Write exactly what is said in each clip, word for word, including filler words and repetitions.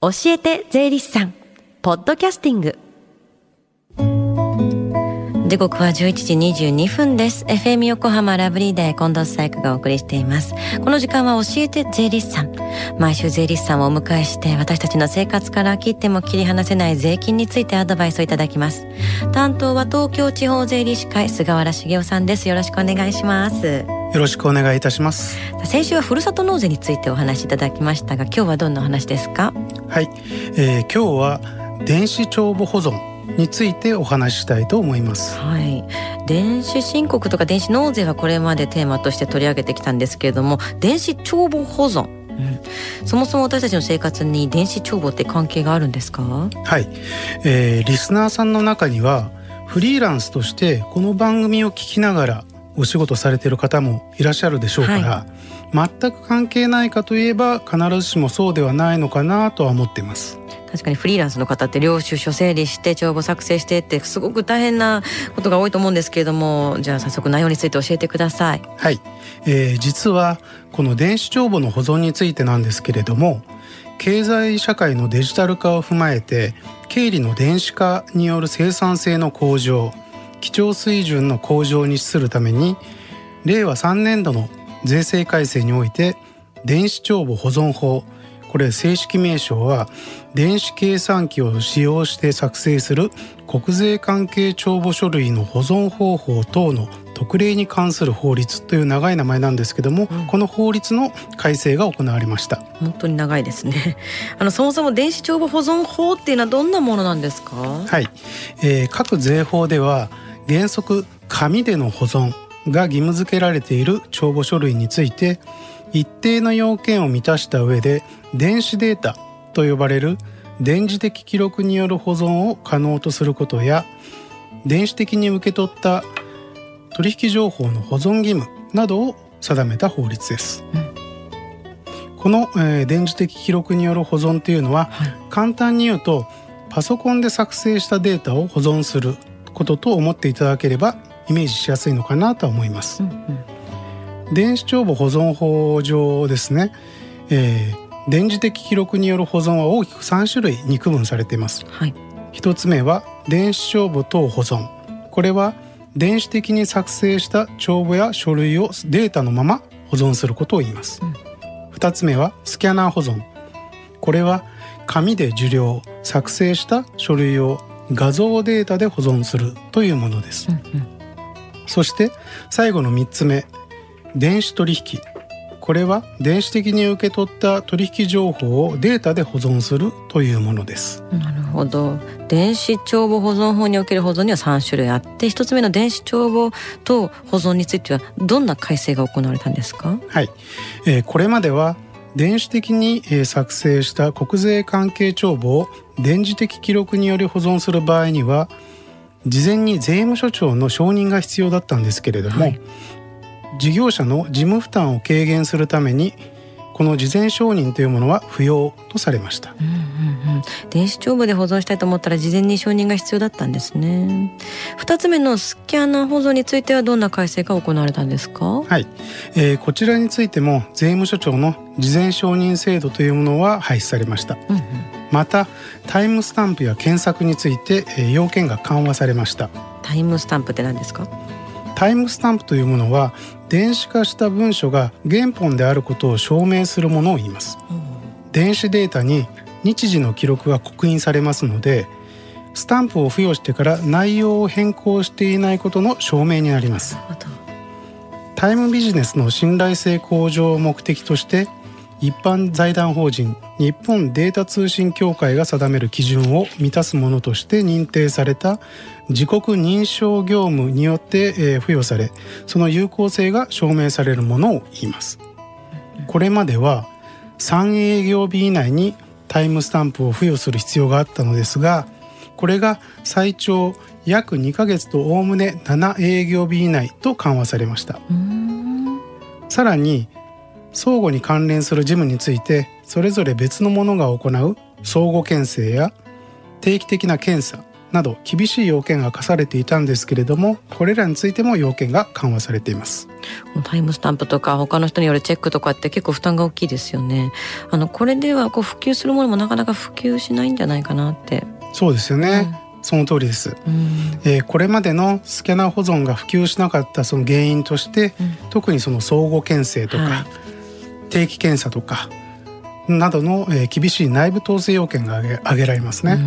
教えて税理士さんポッドキャスティング、時刻はじゅういちじにじゅうにふんです。 エフエム 横浜ラブリーデー、近藤紗友香がお送りしています。この時間は教えて税理士さん、毎週税理士さんをお迎えして私たちの生活から切っても切り離せない税金についてアドバイスをいただきます。担当は東京地方税理士会、菅原茂雄さんです。よろしくお願いします。よろしくお願いいたします。先週はふるさと納税についてお話しいただきましたが、今日はどんなお話ですか？はい、えー、今日は電子帳簿保存についてお話ししたいと思います。はい、電子申告とか電子納税はこれまでテーマとして取り上げてきたんですけれども、電子帳簿保存、うん、そもそも私たちの生活に電子帳簿って関係があるんですか？はい、えー、リスナーさんの中にはフリーランスとしてこの番組を聞きながらお仕事されている方もいらっしゃるでしょうから、はい、全く関係ないかといえば必ずしもそうではないのかなとは思っています。確かにフリーランスの方って領収書整理して帳簿作成してってすごく大変なことが多いと思うんですけれども、じゃあ早速内容について教えてください。はい、えー、実はこの電子帳簿の保存についてなんですけれども、経済社会のデジタル化を踏まえて経理の電子化による生産性の向上、基調水準の向上に資するためにれいわさんねんどの税制改正において電子帳簿保存法、これ正式名称は電子計算機を使用して作成する国税関係帳簿書類の保存方法等の特例に関する法律という長い名前なんですけども、うん、この法律の改正が行われました。本当に長いですね。あのそもそも電子帳簿保存法っていうのはどんなものなんですか？はい、えー、各税法では原則紙での保存が義務付けられている帳簿書類について、一定の要件を満たした上で電子データと呼ばれる電磁的記録による保存を可能とすることや、電子的に受け取った取引情報の保存義務などを定めた法律です。うん、この、えー、電磁的記録による保存というのは、はい、簡単に言うとパソコンで作成したデータを保存することと思っていただければイメージしやすいのかなと思います。うんうん、電子帳簿保存法上ですね、えー、電磁的記録による保存は大きくさんしゅるいに区分されています。はい、ひとつめは電子帳簿等保存、これは電子的に作成した帳簿や書類をデータのまま保存することを言います。うん、ふたつめはスキャナー保存、これは紙で受領作成した書類を画像データで保存するというものです。うんうん、そして最後のみっつめ、電子取引、これは電子的に受け取った取引情報をデータで保存するというものです。なるほど。電子帳簿保存法における保存にはさんしゅるいあって、ひとつめの電子帳簿等保存についてはどんな改正が行われたんですか？はい、えー、これまでは電子的に作成した国税関係帳簿を電磁的記録により保存する場合には事前に税務署長の承認が必要だったんですけれども、はい、事業者の事務負担を軽減するためにこの事前承認というものは不要とされました。うんうんうん、電子帳簿で保存したいと思ったら事前に承認が必要だったんですね。ふたつめのスキャナー保存についてはどんな改正が行われたんですか？はい、えー、こちらについても税務署長の事前承認制度というものは廃止されました。うんうん、またタイムスタンプや検索について、えー、要件が緩和されました。タイムスタンプって何ですか？タイムスタンプというものは電子化した文書が原本であることを証明するものを言います。うん、電子データに日時の記録が刻印されますので、スタンプを付与してから内容を変更していないことの証明になります。なるほど。タイムビジネスの信頼性向上を目的として一般財団法人日本データ通信協会が定める基準を満たすものとして認定された自国認証業務によって付与され、その有効性が証明されるものを言います。これまではさんえいぎょうび以内にタイムスタンプを付与する必要があったのですが、これが最長約にかげつとおおむねななえいぎょうび以内と緩和されました。さらに相互に関連する事務についてそれぞれ別のものが行う相互検制や定期的な検査など厳しい要件が課されていたんですけれども、これらについても要件が緩和されています。タイムスタンプとか他の人によるチェックとかって結構負担が大きいですよね。あのこれではこう普及するものもなかなか普及しないんじゃないかなって。そうですよね、うん、その通りです、えー、これまでのスキャナー保存が普及しなかったその原因として、うん、特にその相互検制とか、はい、定期検査とかなどの、えー、厳しい内部統制要件が挙げ、 挙げられますね、うんうんう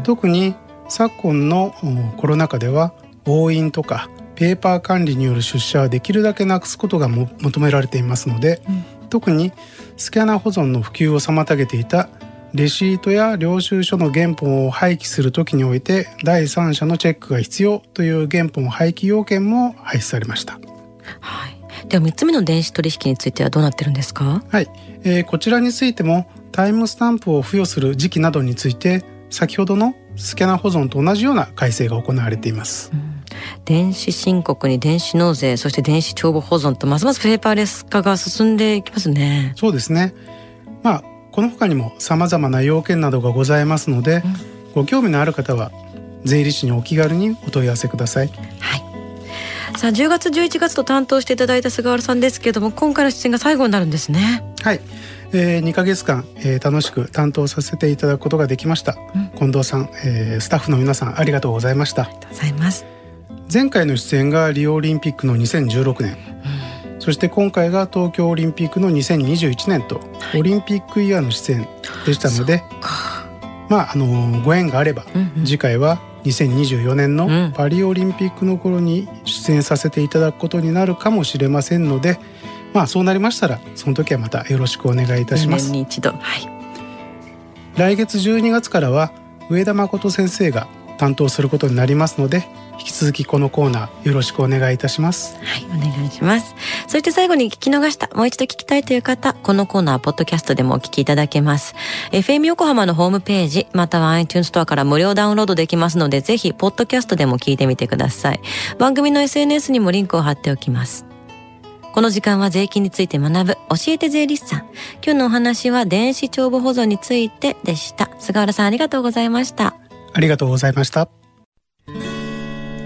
ん、特に昨今のコロナ禍では押印とかペーパー管理による出社はできるだけなくすことがも求められていますので、うん、特にスキャナー保存の普及を妨げていたレシートや領収書の原本を廃棄するときにおいて第三者のチェックが必要という原本廃棄要件も廃止されました、はい、ではみっつめの電子取引についてはどうなってるんですか？はい、えー、こちらについてもタイムスタンプを付与する時期などについて先ほどのスキャナー保存と同じような改正が行われています、うん、電子申告に電子納税、そして電子帳簿保存とますますペーパーレス化が進んでいきますね。そうですね、まあこの他にも様々な要件などがございますので、うん、ご興味のある方は税理士にお気軽にお問い合わせください。はい。さあじゅうがつじゅういちがつと担当していただいた菅原さんですけれども、今回の出演が最後になるんですね。はい、えー、にかげつかん、えー、楽しく担当させていただくことができました、うん、近藤さん、えー、スタッフの皆さんありがとうございました。ありがとうございます。前回の出演がリオオリンピックのにせんじゅうろくねん、うん、そして今回が東京オリンピックのにせんにじゅういちねんとオリンピックイヤーの出演でしたので、はい、まあ、あのご縁があれば、うんうん、次回はにせんにじゅうよねんのパリオリンピックの頃に出演させていただくことになるかもしれませんので、まあ、そうなりましたらその時はまたよろしくお願いいたします。年に一度、はい、来月じゅうにがつからは上田誠先生が担当することになりますので、引き続きこのコーナーよろしくお願いいたします。はい、お願いします。そして最後に聞き逃した、もう一度聞きたいという方、このコーナーポッドキャストでもお聞きいただけます。 エフエム 横浜のホームページまたは iTunes ストアから無料ダウンロードできますので、ぜひポッドキャストでも聞いてみてください。番組の エスエヌエス にもリンクを貼っておきます。この時間は税金について学ぶ教えて税理士さん、今日のお話は電子帳簿保存についてでした。菅原さんありがとうございました。ありがとうございました。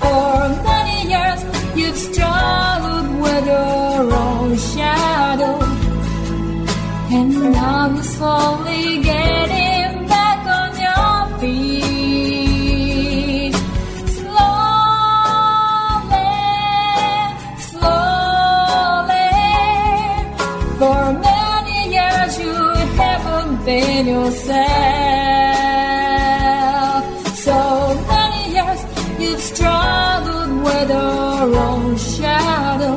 yourself.For many years you've struggled with your own shadow, and now you're slowly getting back on your feet. Slowly, slowly. For many years you haven't been yourself. So many years you've struggled.With your own shadow,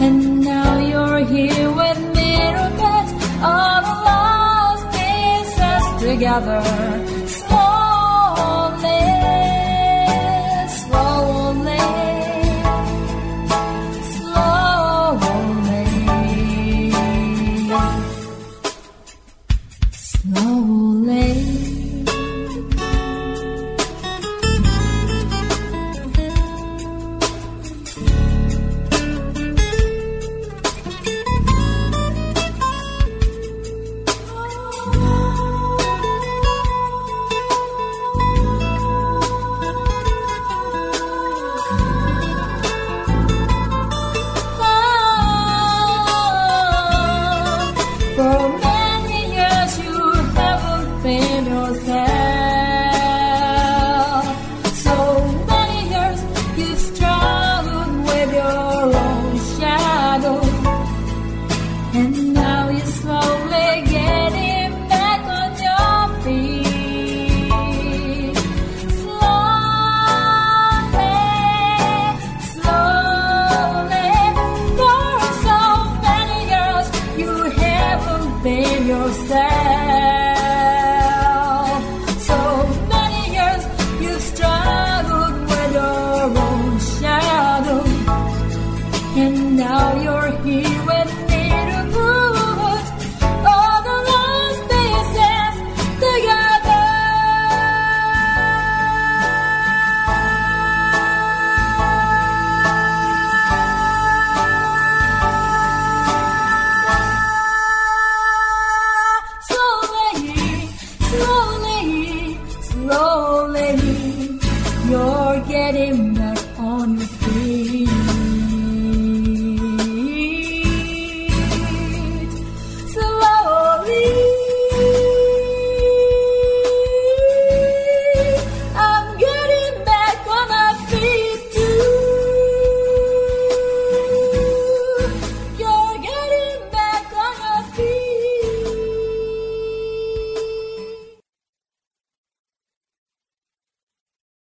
and now you're here with mirror bits of lost pieces together. Slowly, slowly, slowly, slowly. 誰も